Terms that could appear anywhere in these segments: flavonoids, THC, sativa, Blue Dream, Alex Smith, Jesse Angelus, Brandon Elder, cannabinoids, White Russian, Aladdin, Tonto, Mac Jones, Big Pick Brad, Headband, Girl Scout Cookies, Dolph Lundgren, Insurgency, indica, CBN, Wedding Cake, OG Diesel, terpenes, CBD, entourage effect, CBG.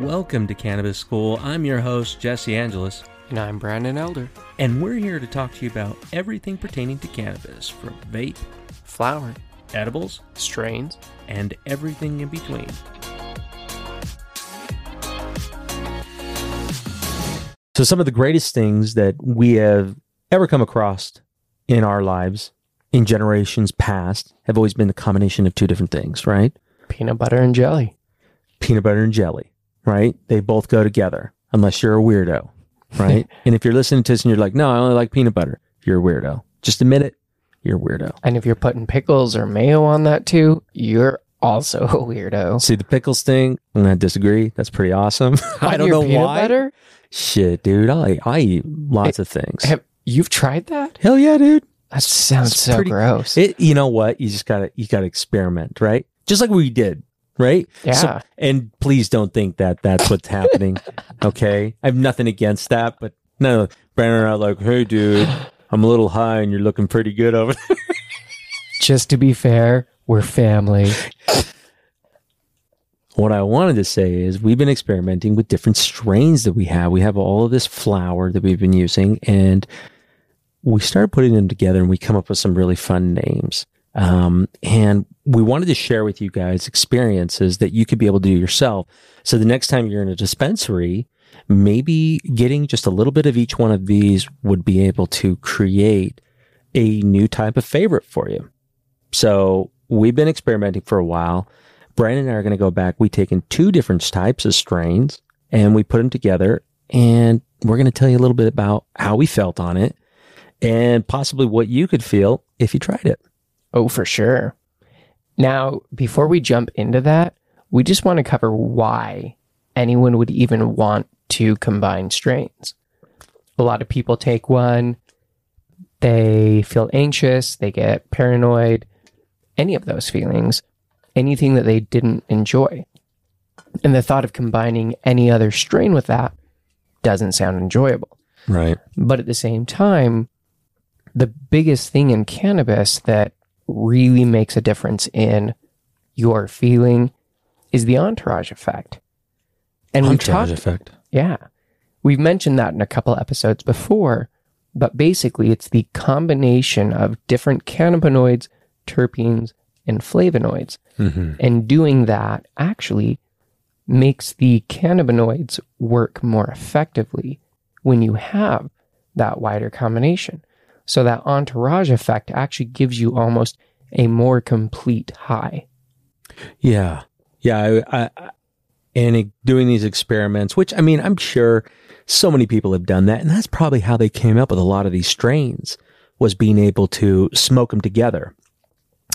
Welcome to Cannabis School. I'm your host, Jesse Angelus. And I'm Brandon Elder. And we're here to talk to you about everything pertaining to cannabis, from vape, flower, edibles, strains, and everything in between. So some of the greatest things that we have ever come across in our lives, in generations past, have always been the combination of two different things, right? Peanut butter and jelly. Peanut butter and jelly, right? They both go together, unless you're a weirdo, right? And if you're listening to this and you're like, no, I only like peanut butter, you're a weirdo. Just admit it, you're a weirdo. And if you're putting pickles or mayo on that too, you're also a weirdo. See, the pickles thing, I'm going to disagree. That's pretty awesome. I don't know why. Peanut butter? Shit, dude, I eat lots of things. You've tried that? Hell yeah, dude. That sounds so pretty gross. You know what? You just gotta experiment, right? Just like we did, right? Yeah. So, and please don't think that that's what's happening, okay? I have nothing against that, but no, Brandon and I are like, hey, dude, I'm a little high and you're looking pretty good over there. Just to be fair, we're family. What I wanted to say is we've been experimenting with different strains that we have. We have all of this flour that we've been using, and we started putting them together, and we come up with some really fun names. And we wanted to share with you guys experiences that you could be able to do yourself. So the next time you're in a dispensary, maybe getting just a little bit of each one of these would be able to create a new type of favorite for you. So we've been experimenting for a while. Brandon and I are going to go back. We've taken two different types of strains and we put them together, and we're going to tell you a little bit about how we felt on it and possibly what you could feel if you tried it. Oh, for sure. Now, before we jump into that, we just want to cover why anyone would even want to combine strains. A lot of people take one, they feel anxious, they get paranoid, any of those feelings, anything that they didn't enjoy. And the thought of combining any other strain with that doesn't sound enjoyable. Right. But at the same time, the biggest thing in cannabis that really makes a difference in your feeling is the entourage effect. And effect. Yeah. We've mentioned that in a couple episodes before, but basically it's the combination of different cannabinoids, terpenes, and flavonoids. Mm-hmm. And doing that actually makes the cannabinoids work more effectively when you have that wider combination. So that entourage effect actually gives you almost a more complete high. Yeah. Yeah. And doing these experiments, which, I mean, I'm sure so many people have done that. And that's probably how they came up with a lot of these strains, was being able to smoke them together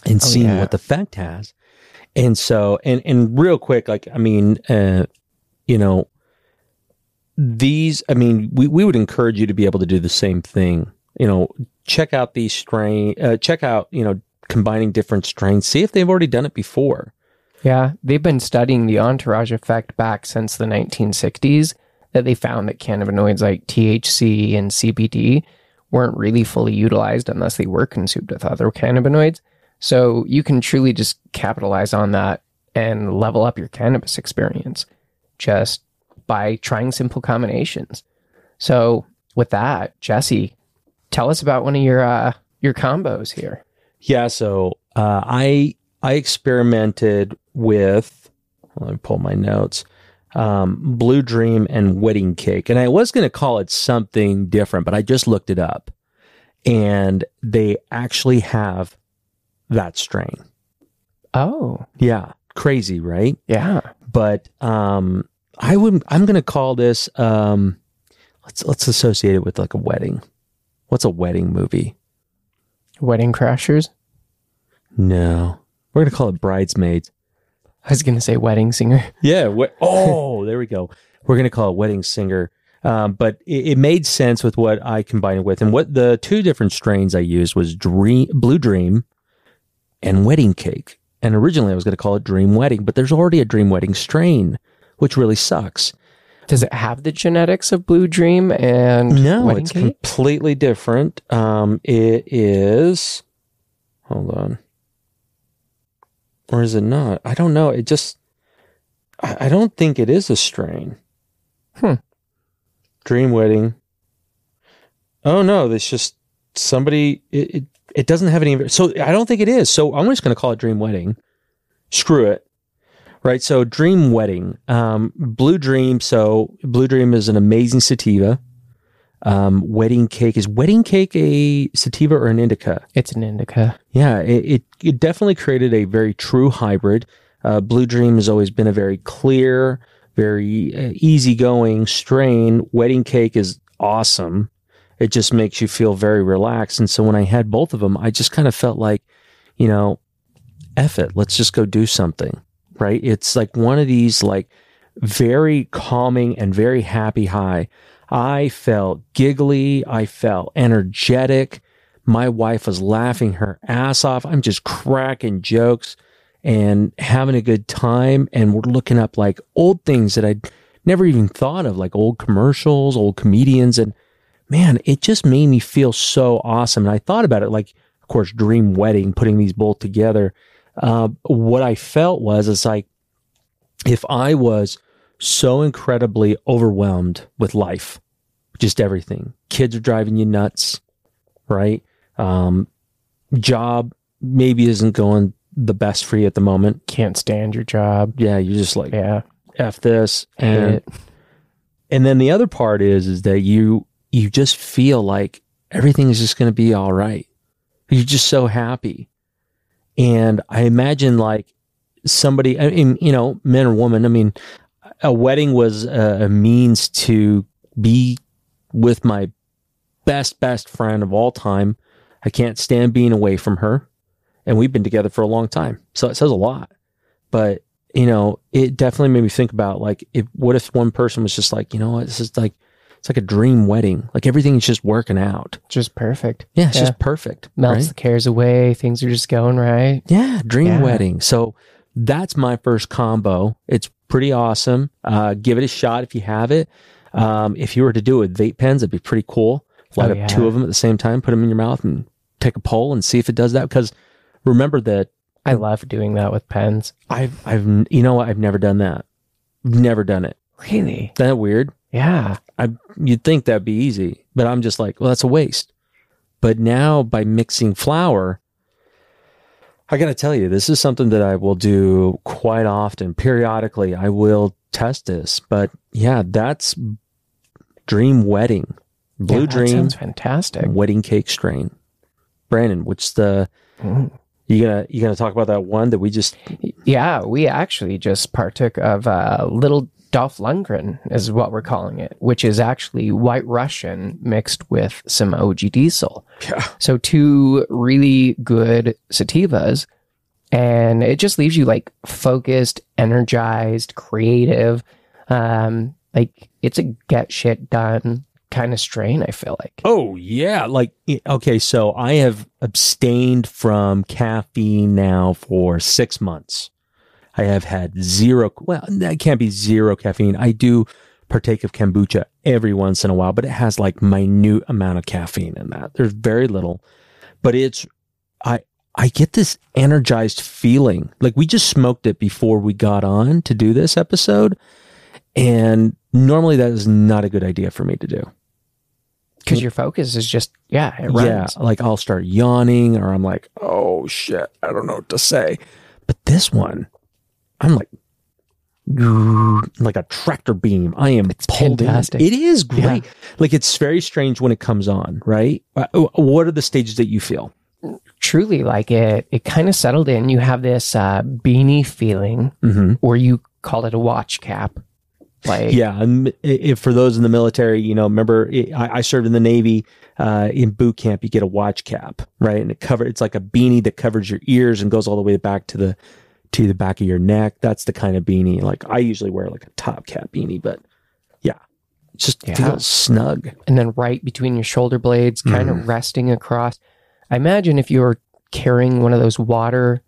and seeing what the effect has. And so, and real quick, like, I mean, you know, these, I mean, we would encourage you to be able to do the same thing. You know, check out these strain, check out, you know, combining different strains, see if they've already done it before. Yeah. They've been studying the entourage effect back since the 1960s, that they found that cannabinoids like THC and CBD weren't really fully utilized unless they were consumed with other cannabinoids. So you can truly just capitalize on that and level up your cannabis experience just by trying simple combinations. So with that, Jesse, tell us about one of your combos here. Yeah, so I experimented with, let me pull my notes, Blue Dream and Wedding Cake. And I was going to call it something different, but I just looked it up. And they actually have that strain. Oh. Yeah, crazy, right? Yeah. But I'm going to call this, let's associate it with like a wedding. What's a wedding movie? Wedding Crashers? No. We're going to call it Bridesmaids. I was going to say Wedding Singer. Yeah. There we go. We're going to call it Wedding Singer. But it made sense with what I combined it with. And what the two different strains I used was Blue Dream and Wedding Cake. And originally I was going to call it Dream Wedding, but there's already a Dream Wedding strain, which really sucks. Does it have the genetics of Blue Dream and No, Wedding it's Cake? Completely different. It is, hold on. Or is it not? I don't know. It just, I don't think it is a strain. Dream Wedding. Oh no, that's just somebody. It doesn't have any. So I don't think it is. So I'm just going to call it Dream Wedding. Screw it. Right. So Dream Wedding, Blue Dream. So Blue Dream is an amazing sativa. Wedding Cake, is Wedding Cake a sativa or an indica? It's an indica. Yeah. It definitely created a very true hybrid. Blue Dream has always been a very clear, very easygoing strain. Wedding Cake is awesome. It just makes you feel very relaxed. And so when I had both of them, I just kind of felt like, you know, F it. Let's just go do something. Right. It's like one of these like very calming and very happy high. I felt giggly. I felt energetic. My wife was laughing her ass off. I'm just cracking jokes and having a good time. And we're looking up like old things that I'd never even thought of, like old commercials, old comedians. And man, it just made me feel so awesome. And I thought about it like, of course, Dream Wedding, putting these both together. What I felt was, it's like, if I was so incredibly overwhelmed with life, just everything, kids are driving you nuts, right? Job maybe isn't going the best for you at the moment. Can't stand your job. Yeah. You're just like, yeah, F this. And then the other part is that you just feel like everything is just going to be all right. You're just so happy. And I imagine like somebody, I mean, you know, men or women, I mean, a wedding was a means to be with my best friend of all time. I can't stand being away from her. And we've been together for a long time. So it says a lot. But, you know, it definitely made me think about like, what if one person was just like, you know what, this is like, it's like a dream wedding. Like everything's just working out. Just perfect. Yeah, it's just perfect. Melts the cares away. Things are just going right. Yeah, dream wedding. So that's my first combo. It's pretty awesome. Give it a shot if you have it. If you were to do it with vape pens, it'd be pretty cool. Light up two of them at the same time, put them in your mouth and take a poll and see if it does that. Because remember that... I love doing that with pens. I've you know what? I've never done that. Never done it. Really? Isn't that weird? Yeah. You'd think that'd be easy, but I'm just like, well, that's a waste. But now by mixing flour, I got to tell you, this is something that I will do quite often. Periodically, I will test this. But yeah, that's Dream Wedding. Blue Dream. Sounds fantastic. Wedding Cake strain. Brandon, what's the... You gonna talk about that one that we just... Yeah, we actually just partook of little... Dolph Lundgren is what we're calling it, which is actually White Russian mixed with some OG Diesel. Yeah. So two really good sativas, and it just leaves you like focused, energized, creative. Like it's a get shit done kind of strain, I feel like. Oh yeah. Like, okay. So I have abstained from caffeine now for 6 months. I have had zero, well, that can't be zero caffeine. I do partake of kombucha every once in a while, but it has like minute amount of caffeine in that. There's very little, but it's, I get this energized feeling. Like we just smoked it before we got on to do this episode. And normally that is not a good idea for me to do. Because your focus is just, it runs. Yeah, like I'll start yawning or I'm like, oh shit, I don't know what to say. But this one, I'm like a tractor beam. I am pulled fantastic. In. It is great. Yeah. Like it's very strange when it comes on, right? What are the stages that you feel? Truly like it kind of settled in. You have this beanie feeling, or you call it a watch cap. Like, yeah. And if for those in the military, you know, remember I served in the Navy, in boot camp, you get a watch cap, right? And it's like a beanie that covers your ears and goes all the way back to the back of your neck. That's the kind of beanie. Like I usually wear like a top cap beanie, but yeah, it just feels snug. And then right between your shoulder blades, kind of resting across. I imagine if you were carrying one of those water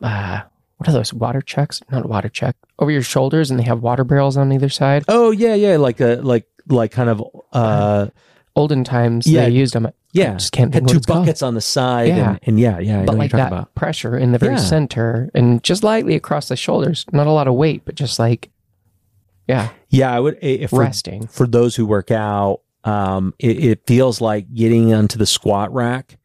chucks? Not a water chuck. Over your shoulders, and they have water barrels on either side. Oh yeah, like kind of olden times they used them. Yeah, I just can't think two buckets called. On the side, and I but know like that about. Pressure in the very center and just lightly across the shoulders. Not a lot of weight, but just like Yeah. Yeah, I would. Resting. For those who work out, it feels like getting onto the squat rack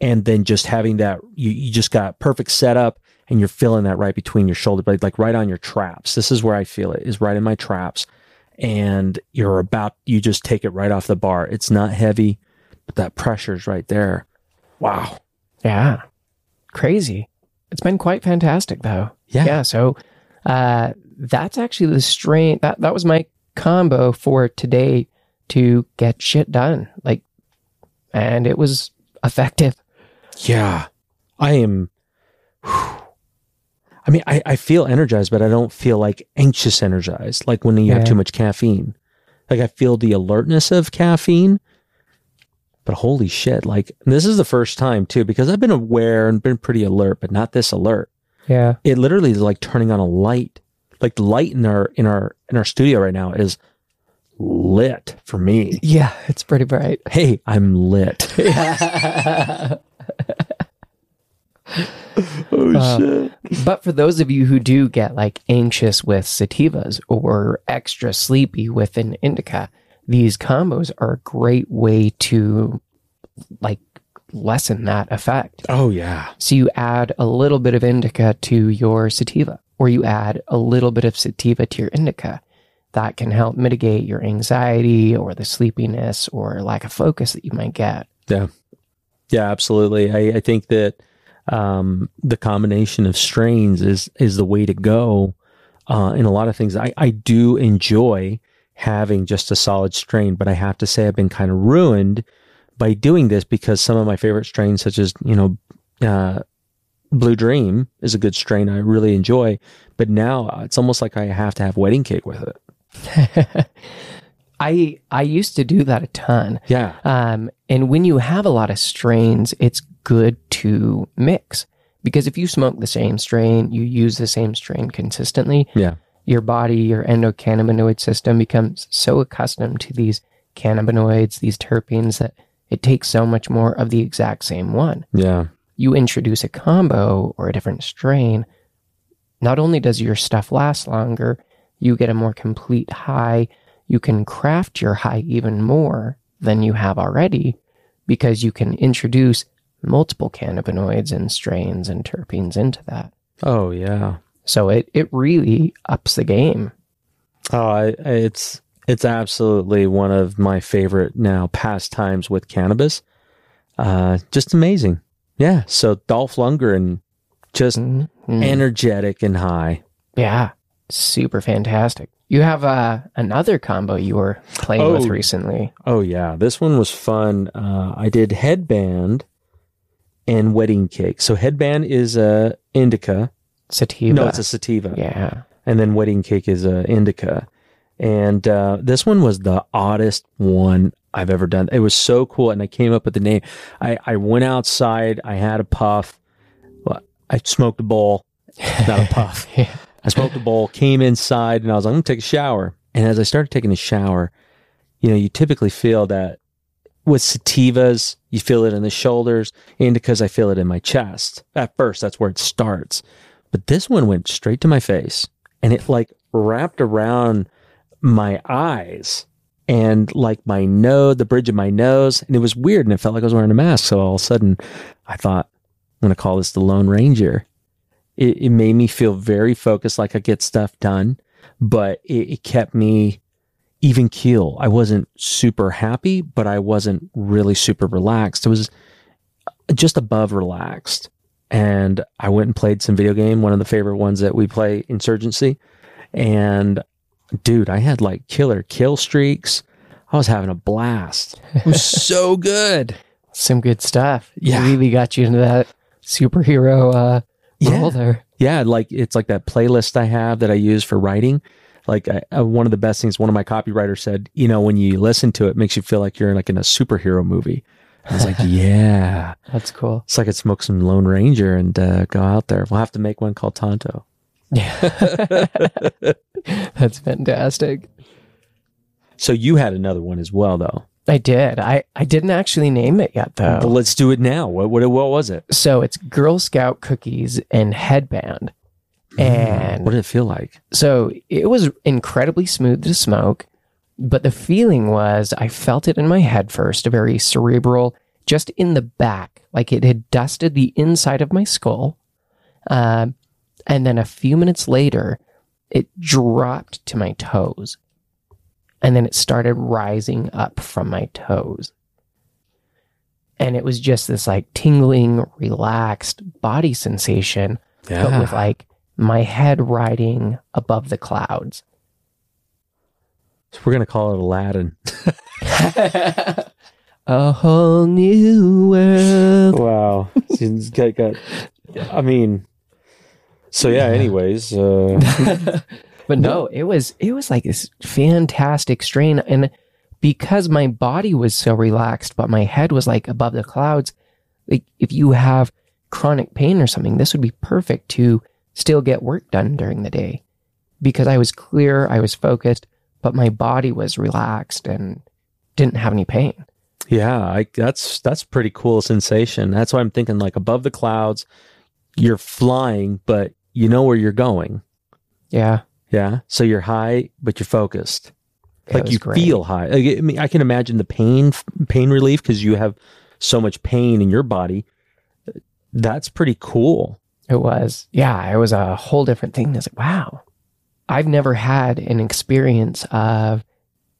and then just having that, you just got perfect setup and you're feeling that right between your shoulder blades, like right on your traps. This is where I feel it, is right in my traps. And you just take it right off the bar. It's not heavy, but that pressure's right there. Wow. Yeah. Crazy. It's been quite fantastic though. Yeah. Yeah. So, that's actually the strain that was my combo for today to get shit done. Like, and it was effective. Yeah. I feel energized, but I don't feel like anxious energized. Like when you have too much caffeine, like I feel the alertness of caffeine, but holy shit. Like this is the first time too, because I've been aware and been pretty alert, but not this alert. Yeah. It literally is like turning on a light. Like the light in our studio right now is lit for me. Yeah, it's pretty bright. Hey, I'm lit. Oh shit. But for those of you who do get like anxious with sativas or extra sleepy with an indica, these combos are a great way to like lessen that effect. Oh yeah. So you add a little bit of indica to your sativa, or you add a little bit of sativa to your indica. That can help mitigate your anxiety or the sleepiness or lack of focus that you might get. Yeah. Yeah, absolutely. I think that the combination of strains is the way to go in a lot of things. I do enjoy having just a solid strain, but I have to say I've been kind of ruined by doing this because some of my favorite strains, such as, Blue Dream is a good strain I really enjoy, but now it's almost like I have to have Wedding Cake with it. I used to do that a ton. Yeah. And when you have a lot of strains, it's good to mix, because if you smoke the same strain, you use the same strain consistently. Yeah. Your body, your endocannabinoid system becomes so accustomed to these cannabinoids, these terpenes, that it takes so much more of the exact same one. Yeah. You introduce a combo or a different strain, not only does your stuff last longer, you get a more complete high. You can craft your high even more than you have already because you can introduce multiple cannabinoids and strains and terpenes into that. Oh, yeah. So it really ups the game. Oh, it's absolutely one of my favorite now pastimes with cannabis. Just amazing. Yeah, so Dolph Lundgren, just energetic and high. Yeah, super fantastic. You have another combo you were playing with recently. Oh, yeah. This one was fun. I did Headband and Wedding Cake. So Headband is a indica. Sativa. No, it's a sativa. Yeah. And then Wedding Cake is a indica. And this one was the oddest one I've ever done. It was so cool, and I came up with the name. I went outside, I had a puff, I smoked a bowl, not a puff. Yeah. I smoked a bowl, came inside, and I was like, I'm going to take a shower. And as I started taking a shower, you typically feel that with sativas, you feel it in the shoulders, indicas, I feel it in my chest. At first, that's where it starts. But this one went straight to my face, and it like wrapped around my eyes and like my nose, the bridge of my nose. And it was weird, and it felt like I was wearing a mask. So all of a sudden I thought, I'm going to call this the Lone Ranger. It made me feel very focused, like I get stuff done, but it kept me even keel. I wasn't super happy, but I wasn't really super relaxed. It was just above relaxed. And I went and played some video game, one of the favorite ones that we play, Insurgency. And dude, I had like killer kill streaks. I was having a blast. It was so good. Some good stuff. Yeah. It really got you into that superhero role there. Yeah, like it's like that playlist I have that I use for writing. Like one of the best things, one of my copywriters said, when you listen to it, it makes you feel like you're in a superhero movie. I was like, yeah. That's cool. So I could smoke some Lone Ranger and go out there. We'll have to make one called Tonto. Yeah. That's fantastic. So you had another one as well, though. I did. I didn't actually name it yet, though. But let's do it now. What was it? So it's Girl Scout Cookies and Headband. And What did it feel like? So it was incredibly smooth to smoke, but the feeling was I felt it in my head first, a very cerebral, just in the back, like it had dusted the inside of my skull. And then a few minutes later, it dropped to my toes. And then it started rising up from my toes. And it was just this like tingling, relaxed body sensation, but with like my head riding above the clouds. So we're going to call it Aladdin. A whole new world. Wow. I mean, so yeah, anyways. But no, it was like this fantastic strain. And because my body was so relaxed, but my head was like above the clouds, like if you have chronic pain or something, this would be perfect to still get work done during the day. Because I was clear, I was focused, but my body was relaxed and didn't have any pain. Yeah, that's pretty cool sensation. That's why I'm thinking like above the clouds, you're flying, but you know where you're going. Yeah. Yeah. So you're high, but you're focused. Like you feel high. Like, I mean, I can imagine the pain relief because you have so much pain in your body. That's pretty cool. It was. Yeah, it was a whole different thing. It's like, wow. I've never had an experience of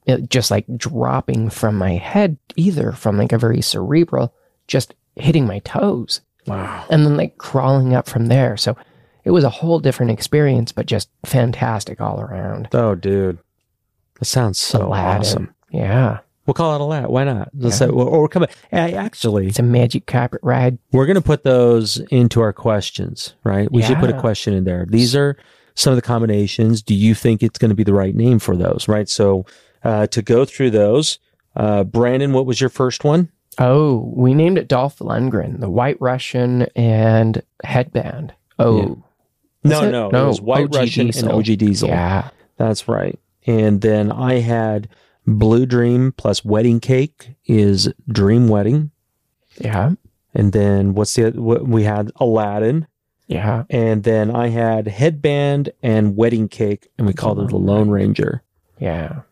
it just like dropping from my head either, from like a very cerebral, just hitting my toes. Wow. And then like crawling up from there. So it was a whole different experience, but just fantastic all around. Oh, dude. That sounds so Aladdin. Awesome. Yeah. We'll call it Aladdin. Why not? Let's say, or we'll come back. Actually, it's a magic carpet ride. We're going to put those into our questions, right? We should put a question in there. These are some of the combinations. Do you think it's going to be the right name for those, right? So to go through those, Brandon, what was your first one? Oh, we named it Dolph Lundgren, the White Russian and Headband. Oh. Yeah. No. It was White Russian and OG Diesel. Yeah. That's right. And then I had Blue Dream plus Wedding Cake is Dream Wedding. Yeah. And then we had Aladdin. Yeah. And then I had Headband and Wedding Cake, and we called it the Lone Ranger. Yeah.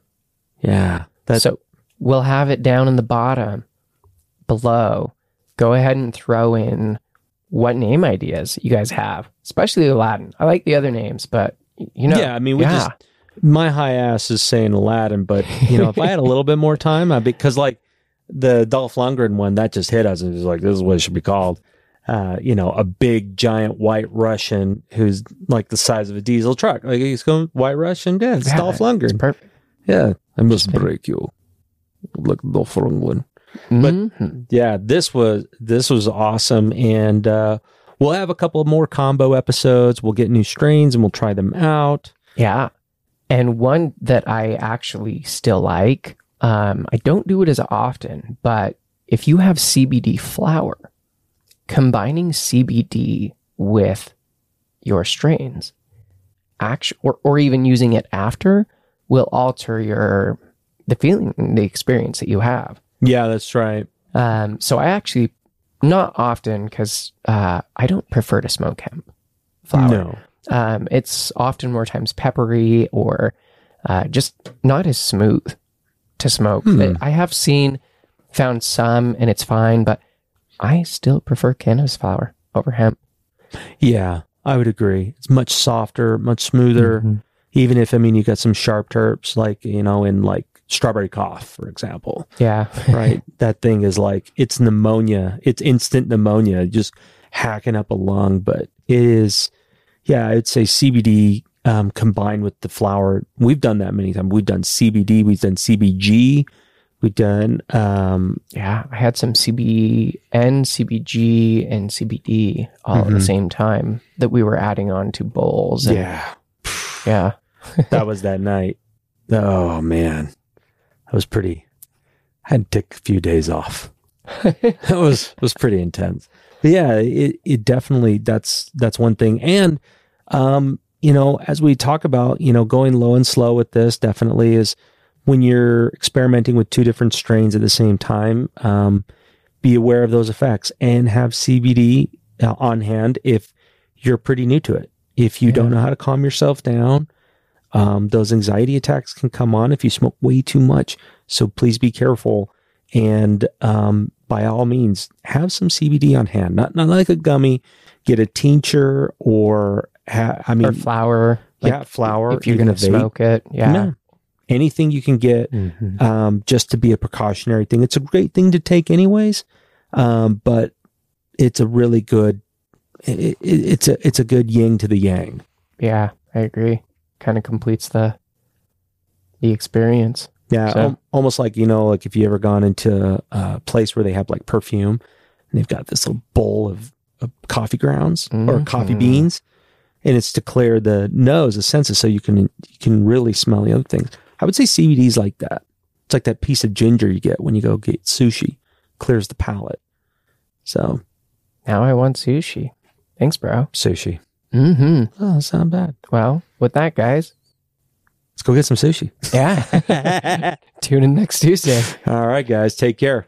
Yeah. So we'll have it down in the bottom below. Go ahead and throw in what name ideas you guys have, especially Aladdin. I like the other names, but you know. Yeah, I mean, we just... My high ass is saying Aladdin, but you know, if I had a little bit more time, because like the Dolph Lundgren one that just hit us and was like, this is what it should be called. You know, a big giant White Russian who's like the size of a diesel truck. Like he's going White Russian, yeah, it's Dolph Lundgren. Perfect. Yeah. I must break you. Look Dolph Lundgren. Mm-hmm. But yeah, this was awesome, and we'll have a couple more combo episodes. We'll get new strains and we'll try them out. Yeah. And one that I actually still like, I don't do it as often, but if you have CBD flower, combining CBD with your strains, or even using it after, will alter the feeling, the experience that you have. Yeah, that's right. So I actually, not often, because I don't prefer to smoke hemp flower. No. It's often more times peppery or just not as smooth to smoke. I have found some and it's fine, but I still prefer cannabis flower over hemp. Yeah, I would agree. It's much softer, much smoother. Mm-hmm. Even if, I mean, you got some sharp terps, like, you know, in like strawberry cough, for example. Yeah. Right. That thing is like, it's pneumonia. It's instant pneumonia, just hacking up a lung, but it is... Yeah, I'd say CBD combined with the flower. We've done that many times. We've done CBD. We've done CBG. We've done... I had some CBN, CBG, and CBD all at the same time that we were adding on to bowls. Yeah. Yeah. That was that night. Oh, man. That was pretty... I had to take a few days off. That was pretty intense. But yeah, it definitely, that's one thing. And, you know, as we talk about, you know, going low and slow with this definitely is when you're experimenting with two different strains at the same time, be aware of those effects and have CBD on hand if you're pretty new to it. If you don't know how to calm yourself down, those anxiety attacks can come on if you smoke way too much. So please be careful. And by all means, have some CBD on hand. Not like a gummy. Get a tincture or or flower. Yeah, flower. If you're going to smoke it. Yeah. No. Anything you can get just to be a precautionary thing. It's a great thing to take anyways, but it's a really good, it's a good yin to the yang. Yeah, I agree. Kind of completes the experience. Yeah, so. Almost like, like if you ever gone into a place where they have like perfume and they've got this little bowl of coffee grounds or coffee beans, and it's to clear the nose, the senses, so you can really smell the other things. I would say CBD is like that. It's like that piece of ginger you get when you go get sushi. Clears the palate. So. Now I want sushi. Thanks, bro. Sushi. Mm-hmm. Oh, that's not bad. Well, with that, guys. Let's go get some sushi. Yeah. Tune in next Tuesday. All right, guys. Take care.